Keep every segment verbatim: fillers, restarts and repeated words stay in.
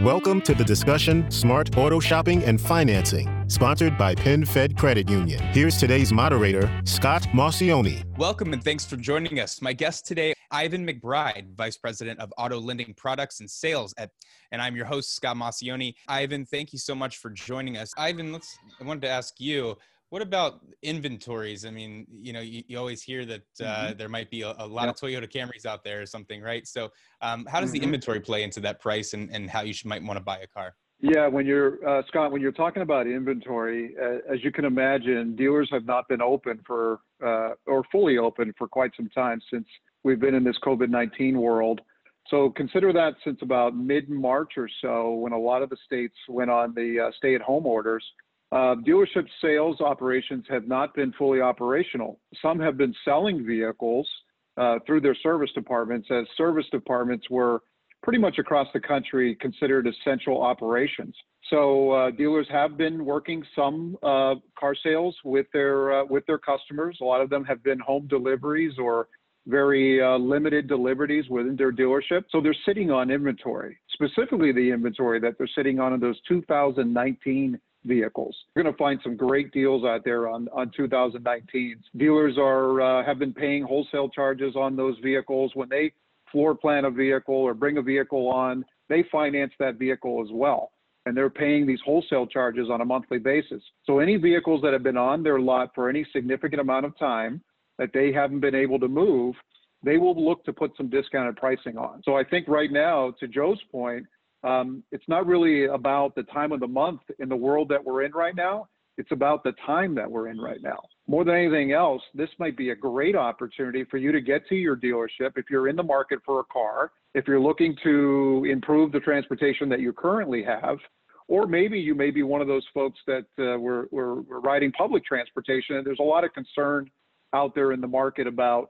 Welcome to the discussion, Smart Auto Shopping and Financing, sponsored by PenFed Credit Union. Here's today's moderator, Scott Mazzioni. Welcome and thanks for joining us. My guest today, Ivan McBride, Vice President of Auto Lending Products and Sales, at, and I'm your host, Scott Mazzioni. Ivan, thank you so much for joining us. Ivan, let's. I wanted to ask you, what about inventories? I mean, you know, you, you always hear that uh, mm-hmm. there might be a, a lot yep. of Toyota Camrys out there or something, right? So um, how does mm-hmm. the inventory play into that price and, and how you should, might want to buy a car? Yeah, when you're, uh, Scott, when you're talking about inventory, uh, as you can imagine, dealers have not been open for, uh, or fully open for quite some time since we've been in this COVID nineteen world. So consider that since about mid-March or so, when a lot of the states went on the uh, stay-at-home orders. Uh, dealership sales operations have not been fully operational. Some have been selling vehicles uh, through their service departments, as service departments were pretty much across the country considered essential operations. So uh, dealers have been working some uh, car sales with their uh, with their customers. A lot of them have been home deliveries or very uh, limited deliveries within their dealership. So they're sitting on inventory, specifically the inventory that they're sitting on in those two thousand nineteen vehicles. You're going to find some great deals out there on, on two thousand nineteens. Dealers are uh, have been paying wholesale charges on those vehicles. When they floor plan a vehicle or bring a vehicle on, they finance that vehicle as well. And they're paying these wholesale charges on a monthly basis. So any vehicles that have been on their lot for any significant amount of time that they haven't been able to move, they will look to put some discounted pricing on. So I think right now, to Joe's point, Um, it's not really about the time of the month in the world that we're in right now. It's about the time that we're in right now. More than anything else, this might be a great opportunity for you to get to your dealership if you're in the market for a car, if you're looking to improve the transportation that you currently have, or maybe you may be one of those folks that uh, we're, we're, we're riding public transportation. And there's a lot of concern out there in the market about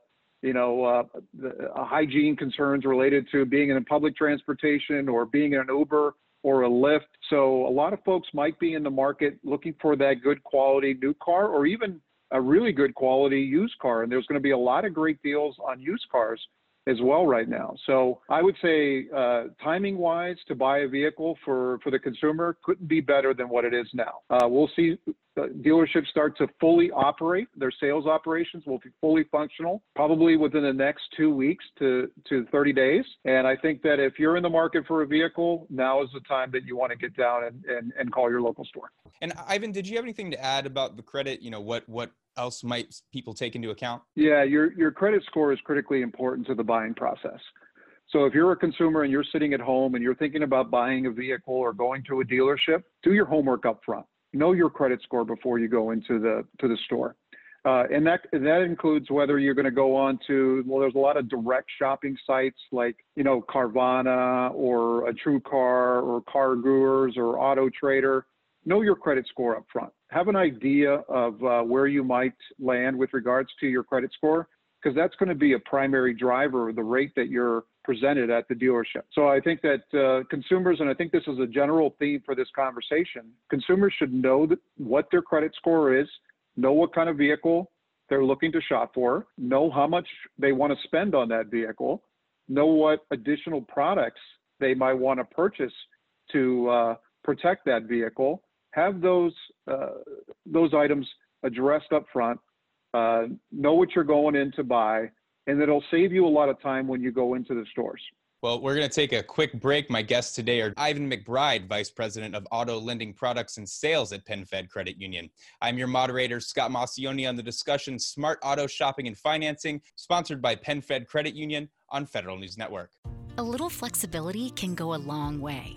you know, uh, the, uh, hygiene concerns related to being in public transportation or being in an Uber or a Lyft. So a lot of folks might be in the market looking for that good quality new car or even a really good quality used car. And there's going to be a lot of great deals on used cars as well right now. So I would say uh, timing wise to buy a vehicle for, for the consumer couldn't be better than what it is now. Uh, we'll see dealerships start to fully operate. Their sales operations will be fully functional, probably within the next two weeks to, to thirty days. And I think that if you're in the market for a vehicle, now is the time that you want to get down and, and, and call your local store. And Ivan, did you have anything to add about the credit? You know, what, what, else might people take into account? Yeah, your your credit score is critically important to the buying process. So if you're a consumer and you're sitting at home and you're thinking about buying a vehicle or going to a dealership, do your homework up front. Know your credit score before you go into the to the store. Uh, and that that includes whether you're going to go on to, well, there's a lot of direct shopping sites like, you know, Carvana or a TrueCar or CarGurus or AutoTrader. Know your credit score up front. Have an idea of uh, where you might land with regards to your credit score, because that's going to be a primary driver of the rate that you're presented at the dealership. So I think that uh, consumers, and I think this is a general theme for this conversation, consumers should know that what their credit score is, know what kind of vehicle they're looking to shop for, know how much they want to spend on that vehicle, know what additional products they might want to purchase to uh, protect that vehicle. Have those uh, those items addressed up front, uh, know what you're going in to buy, and it'll save you a lot of time when you go into the stores. Well, we're going to take a quick break. My guests today are Ivan McBride, Vice President of Auto Lending Products and Sales at PenFed Credit Union. I'm your moderator, Scott Mazzioni, on the discussion Smart Auto Shopping and Financing, sponsored by PenFed Credit Union on Federal News Network. A little flexibility can go a long way.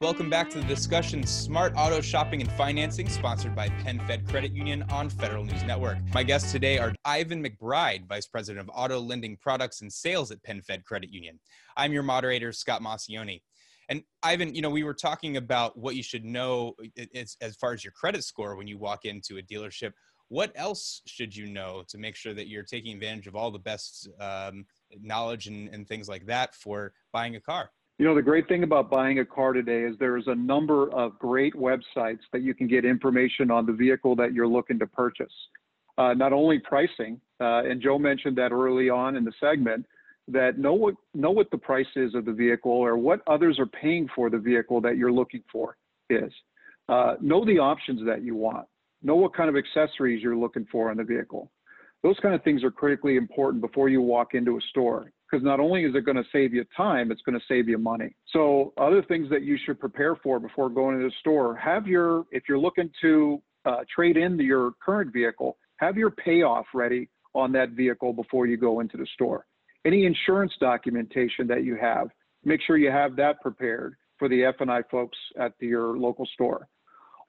Welcome back to the discussion, Smart Auto Shopping and Financing, sponsored by PenFed Credit Union on Federal News Network. My guests today are Ivan McBride, Vice President of Auto Lending Products and Sales at PenFed Credit Union. I'm your moderator, Scott Mazzioni. And Ivan, you know, we were talking about what you should know as, as far as your credit score when you walk into a dealership. What else should you know to make sure that you're taking advantage of all the best um, knowledge and, and things like that for buying a car? You know, the great thing about buying a car today is there is a number of great websites that you can get information on the vehicle that you're looking to purchase. Uh, not only pricing, uh, and Joe mentioned that early on in the segment, that know what, know what the price is of the vehicle or what others are paying for the vehicle that you're looking for is. Uh, know the options that you want. Know what kind of accessories you're looking for on the vehicle. Those kind of things are critically important before you walk into a store, because not only is it going to save you time, it's going to save you money. So other things that you should prepare for before going to the store, have your, if you're looking to uh, trade in your current vehicle, have your payoff ready on that vehicle before you go into the store. Any insurance documentation that you have, make sure you have that prepared for the F and I folks at the, your local store.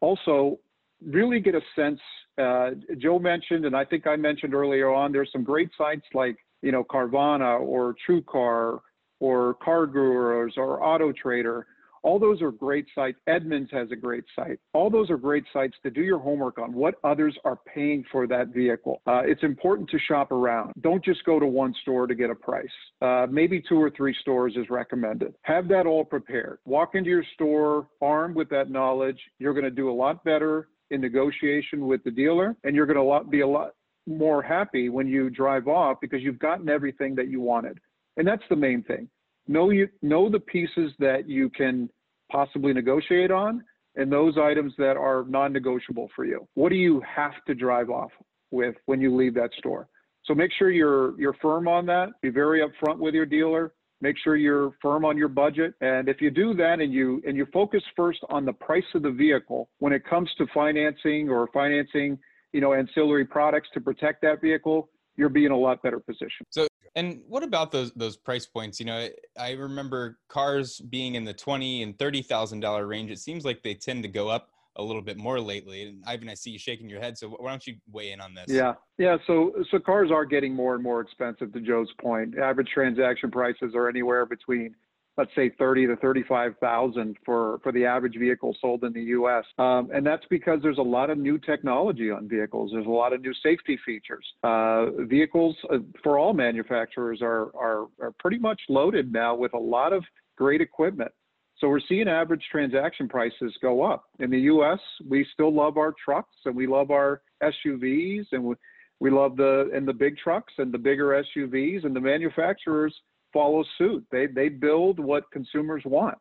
Also, really get a sense, uh, Joe mentioned, and I think I mentioned earlier on, there's some great sites like, you know, Carvana or TrueCar or CarGurus or AutoTrader. All those are great sites. Edmunds has a great site. All those are great sites to do your homework on what others are paying for that vehicle. Uh, it's important to shop around. Don't just go to one store to get a price. Uh, maybe two or three stores is recommended. Have that all prepared. Walk into your store armed with that knowledge. You're going to do a lot better in negotiation with the dealer, and you're going to be a lot more happy when you drive off because you've gotten everything that you wanted. And that's the main thing. Know, you, know the pieces that you can possibly negotiate on and those items that are non-negotiable for you. What do you have to drive off with when you leave that store? So make sure you're, you're firm on that. Be very upfront with your dealer. Make sure you're firm on your budget. And if you do that and you, and you focus first on the price of the vehicle, when it comes to financing or financing, you know, ancillary products to protect that vehicle, you're being a lot better positioned. So, and what about those those price points? You know, I remember cars being in the twenty and thirty thousand dollar range. It seems like they tend to go up a little bit more lately. And Ivan, I see you shaking your head, so why don't you weigh in on this? Yeah, yeah. So, so cars are getting more and more expensive. To Joe's point, average transaction prices are anywhere between, let's say, thirty to thirty-five thousand for for the average vehicle sold in the U S Um, and that's because there's a lot of new technology on vehicles. There's a lot of new safety features. Uh, vehicles uh, for all manufacturers are, are are pretty much loaded now with a lot of great equipment. So we're seeing average transaction prices go up. In the U S, we still love our trucks and we love our S U Vs and we, we love the and the big trucks and the bigger S U Vs, and the manufacturers follow suit. They, they build what consumers want.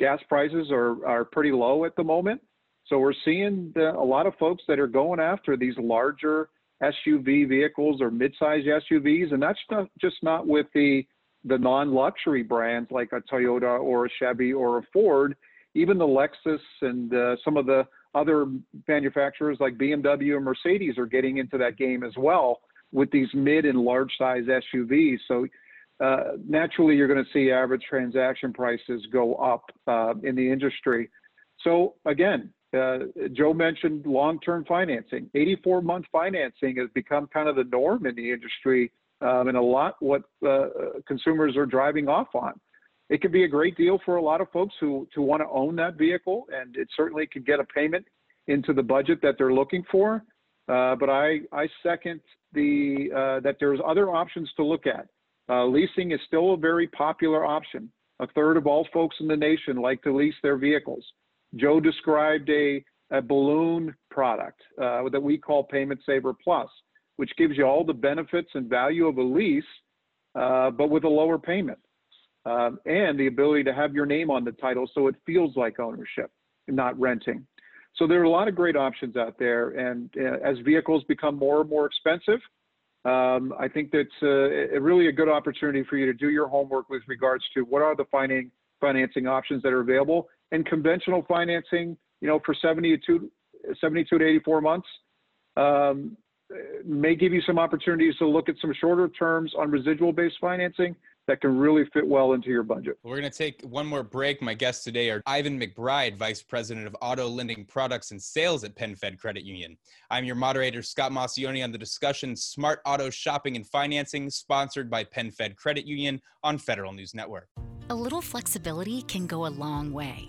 Gas prices are, are pretty low at the moment. So we're seeing the, a lot of folks that are going after these larger S U V vehicles or mid-size S U Vs. And that's not, just not with the, the non-luxury brands like a Toyota or a Chevy or a Ford. Even the Lexus and uh, some of the other manufacturers like B M W and Mercedes are getting into that game as well with these mid and large size S U Vs. So Uh, naturally, you're going to see average transaction prices go up uh, in the industry. So again, uh, Joe mentioned long-term financing. eighty-four month financing has become kind of the norm in the industry, um, and a lot what uh, consumers are driving off on. It can be a great deal for a lot of folks who to want to own that vehicle, and it certainly could get a payment into the budget that they're looking for. Uh, but I, I second the uh, that there's other options to look at. Uh, leasing is still a very popular option. A third of all folks in the nation like to lease their vehicles. Joe described a, a balloon product uh, that we call Payment Saver Plus, which gives you all the benefits and value of a lease, uh, but with a lower payment, um, and the ability to have your name on the title so it feels like ownership, not renting. So there are a lot of great options out there, and uh, as vehicles become more and more expensive, Um, I think that's uh, really a good opportunity for you to do your homework with regards to what are the financing financing options that are available. And conventional financing, you know, for seventy-two, seventy-two to eighty-four months, um, may give you some opportunities to look at some shorter terms on residual-based financing that can really fit well into your budget. We're going to take one more break. My guests today are Ivan McBride, Vice President of Auto Lending Products and Sales at PenFed Credit Union. I'm your moderator, Scott Mazzioni, on the discussion Smart Auto Shopping and Financing, sponsored by PenFed Credit Union on Federal News Network. A little flexibility can go a long way.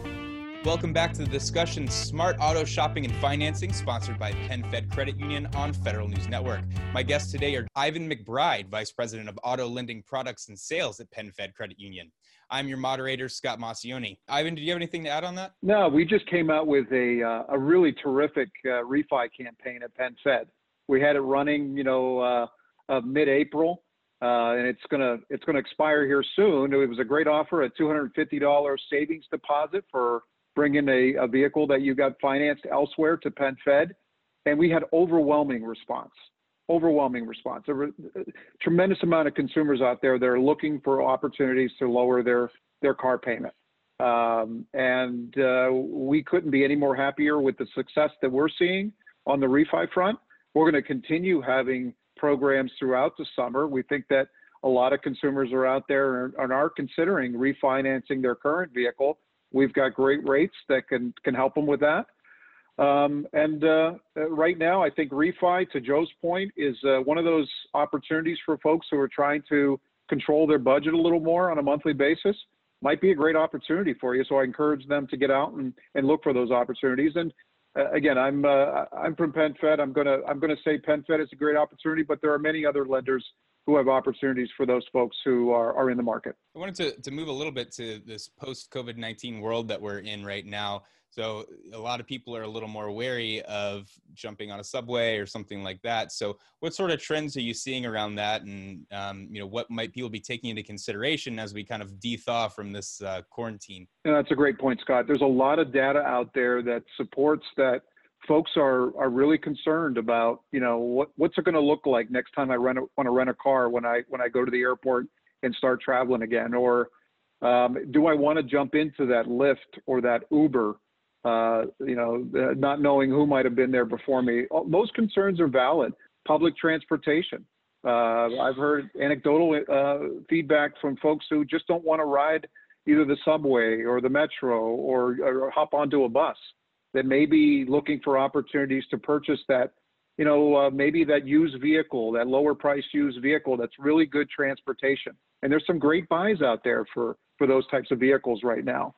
Welcome back to the discussion, Smart Auto Shopping and Financing, sponsored by PenFed Credit Union on Federal News Network. My guests today are Ivan McBride, Vice President of Auto Lending Products and Sales at PenFed Credit Union. I'm your moderator, Scott Mazzioni. Ivan, did you have anything to add on that? No, we just came out with a uh, a really terrific uh, refi campaign at PenFed. We had it running, you know, uh, uh, mid-April, uh, and it's gonna it's gonna expire here soon. It was a great offer, a two hundred fifty dollars savings deposit for bringing a, a vehicle that you got financed elsewhere to PenFed, and we had overwhelming response, overwhelming response. There were a tremendous amount of consumers out there that are looking for opportunities to lower their, their car payment. Um, and uh, we couldn't be any more happier with the success that we're seeing on the refi front. We're going to continue having programs throughout the summer. We think that a lot of consumers are out there and, and are considering refinancing their current vehicle. We've got great rates that can, can help them with that. Um, and uh, right now, I think refi, to Joe's point, is uh, one of those opportunities for folks who are trying to control their budget a little more on a monthly basis. Might be a great opportunity for you. So I encourage them to get out and, and look for those opportunities. And uh, again, I'm uh, I'm from PenFed. I'm gonna I'm gonna say PenFed is a great opportunity, but there are many other lenders who have opportunities for those folks who are, are in the market. I wanted to, to move a little bit to this post-COVID nineteen world that we're in right now. So a lot of people are a little more wary of jumping on a subway or something like that. So what sort of trends are you seeing around that? And um, you know, what might people be taking into consideration as we kind of de-thaw from this uh, quarantine? Yeah, that's a great point, Scott. There's a lot of data out there that supports that folks are, are really concerned about, you know, what, what's it going to look like next time I rent a, want to rent a car when I when I go to the airport and start traveling again? Or um, do I want to jump into that Lyft or that Uber, uh, you know, not knowing who might have been there before me? Most concerns are valid. Public transportation. Uh, I've heard anecdotal uh, feedback from folks who just don't want to ride either the subway or the metro or, or hop onto a bus, that may be looking for opportunities to purchase that, you know, uh, maybe that used vehicle, that lower priced used vehicle, that's really good transportation. And there's some great buys out there for, for those types of vehicles right now.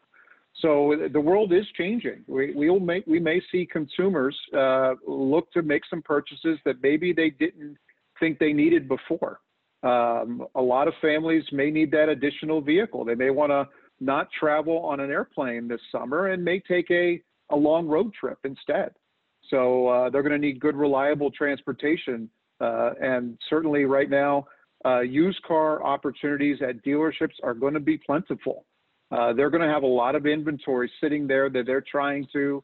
So the world is changing. We we'll make, we may see consumers uh, look to make some purchases that maybe they didn't think they needed before. Um, a lot of families may need that additional vehicle. They may want to not travel on an airplane this summer and may take a a long road trip instead. So uh, they're going to need good, reliable transportation. Uh, and certainly right now, uh, used car opportunities at dealerships are going to be plentiful. Uh, they're going to have a lot of inventory sitting there that they're trying to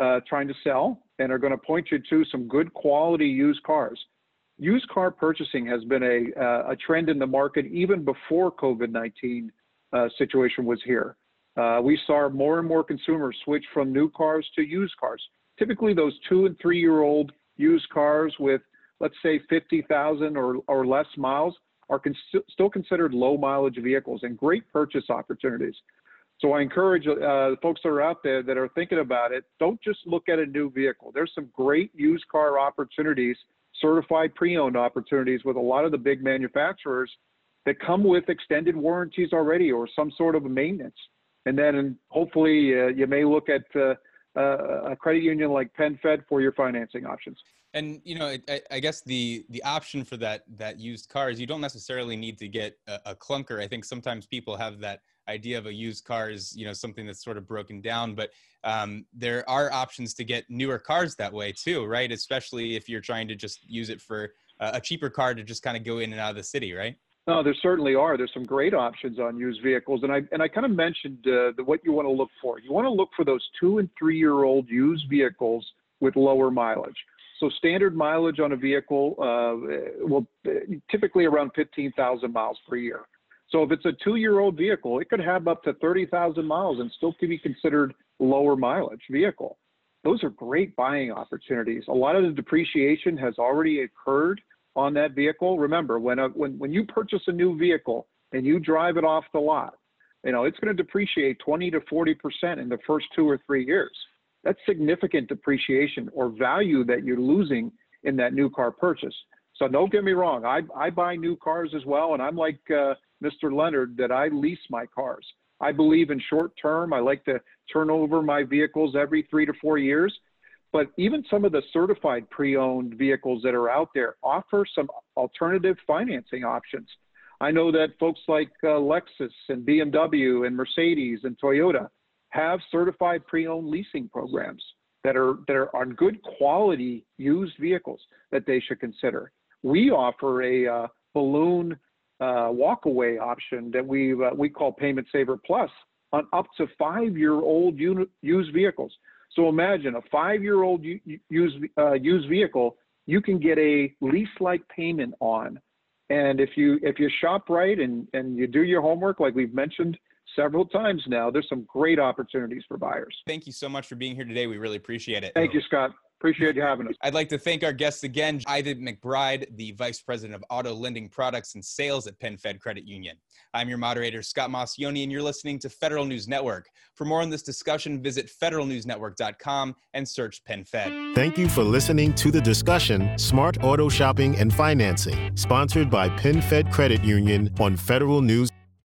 uh, trying to sell and are going to point you to some good quality used cars. Used car purchasing has been a, uh, a trend in the market even before COVID nineteen uh, situation was here. Uh, we saw more and more consumers switch from new cars to used cars. Typically, those two and three-year-old used cars with, let's say, fifty thousand or, or less miles are con- still considered low-mileage vehicles and great purchase opportunities. So I encourage uh, the folks that are out there that are thinking about it, don't just look at a new vehicle. There's some great used car opportunities, certified pre-owned opportunities with a lot of the big manufacturers that come with extended warranties already or some sort of maintenance. And then hopefully uh, you may look at uh, uh, a credit union like PenFed for your financing options. And, you know, I, I guess the, the option for that that used car is you don't necessarily need to get a, a clunker. I think sometimes people have that idea of a used car is, you know, something that's sort of broken down, but um, there are options to get newer cars that way too, right? Especially if you're trying to just use it for a cheaper car to just kind of go in and out of the city, right? No, there certainly are. There's some great options on used vehicles. And I and I kind of mentioned uh, the, what you want to look for. You want to look for those two and three-year-old used vehicles with lower mileage. So standard mileage on a vehicle uh, will typically around fifteen thousand miles per year. So if it's a two-year-old vehicle, it could have up to thirty thousand miles and still could be considered lower mileage vehicle. Those are great buying opportunities. A lot of the depreciation has already occurred on that vehicle. Remember, when a, when when you purchase a new vehicle and you drive it off the lot, you know it's going to depreciate twenty to forty percent in the first two or three years. That's significant depreciation or value that you're losing in that new car purchase. So don't get me wrong, I I buy new cars as well, and I'm like uh, Mister Leonard, that I lease my cars. I believe in short term. I like to turn over my vehicles every three to four years. But even some of the certified pre-owned vehicles that are out there offer some alternative financing options. I know that folks like uh, Lexus and B M W and Mercedes and Toyota have certified pre-owned leasing programs that are, that are on good quality used vehicles that they should consider. We offer a uh, balloon Uh, walk-away option that we uh, we call Payment Saver Plus on up to five-year-old used vehicles. So imagine a five-year-old used uh, used vehicle you can get a lease-like payment on, and if you if you shop right and and you do your homework, like we've mentioned several times now, there's some great opportunities for buyers. Thank you so much for being here today. We really appreciate it. Thank you, Scott. Appreciate you having us. I'd like to thank our guests again, Ivan McBride, the Vice President of Auto Lending Products and Sales at PenFed Credit Union. I'm your moderator, Scott Mazzioni, and you're listening to Federal News Network. For more on this discussion, visit federal news network dot com and search PenFed. Thank you for listening to the discussion, Smart Auto Shopping and Financing, sponsored by PenFed Credit Union on Federal News.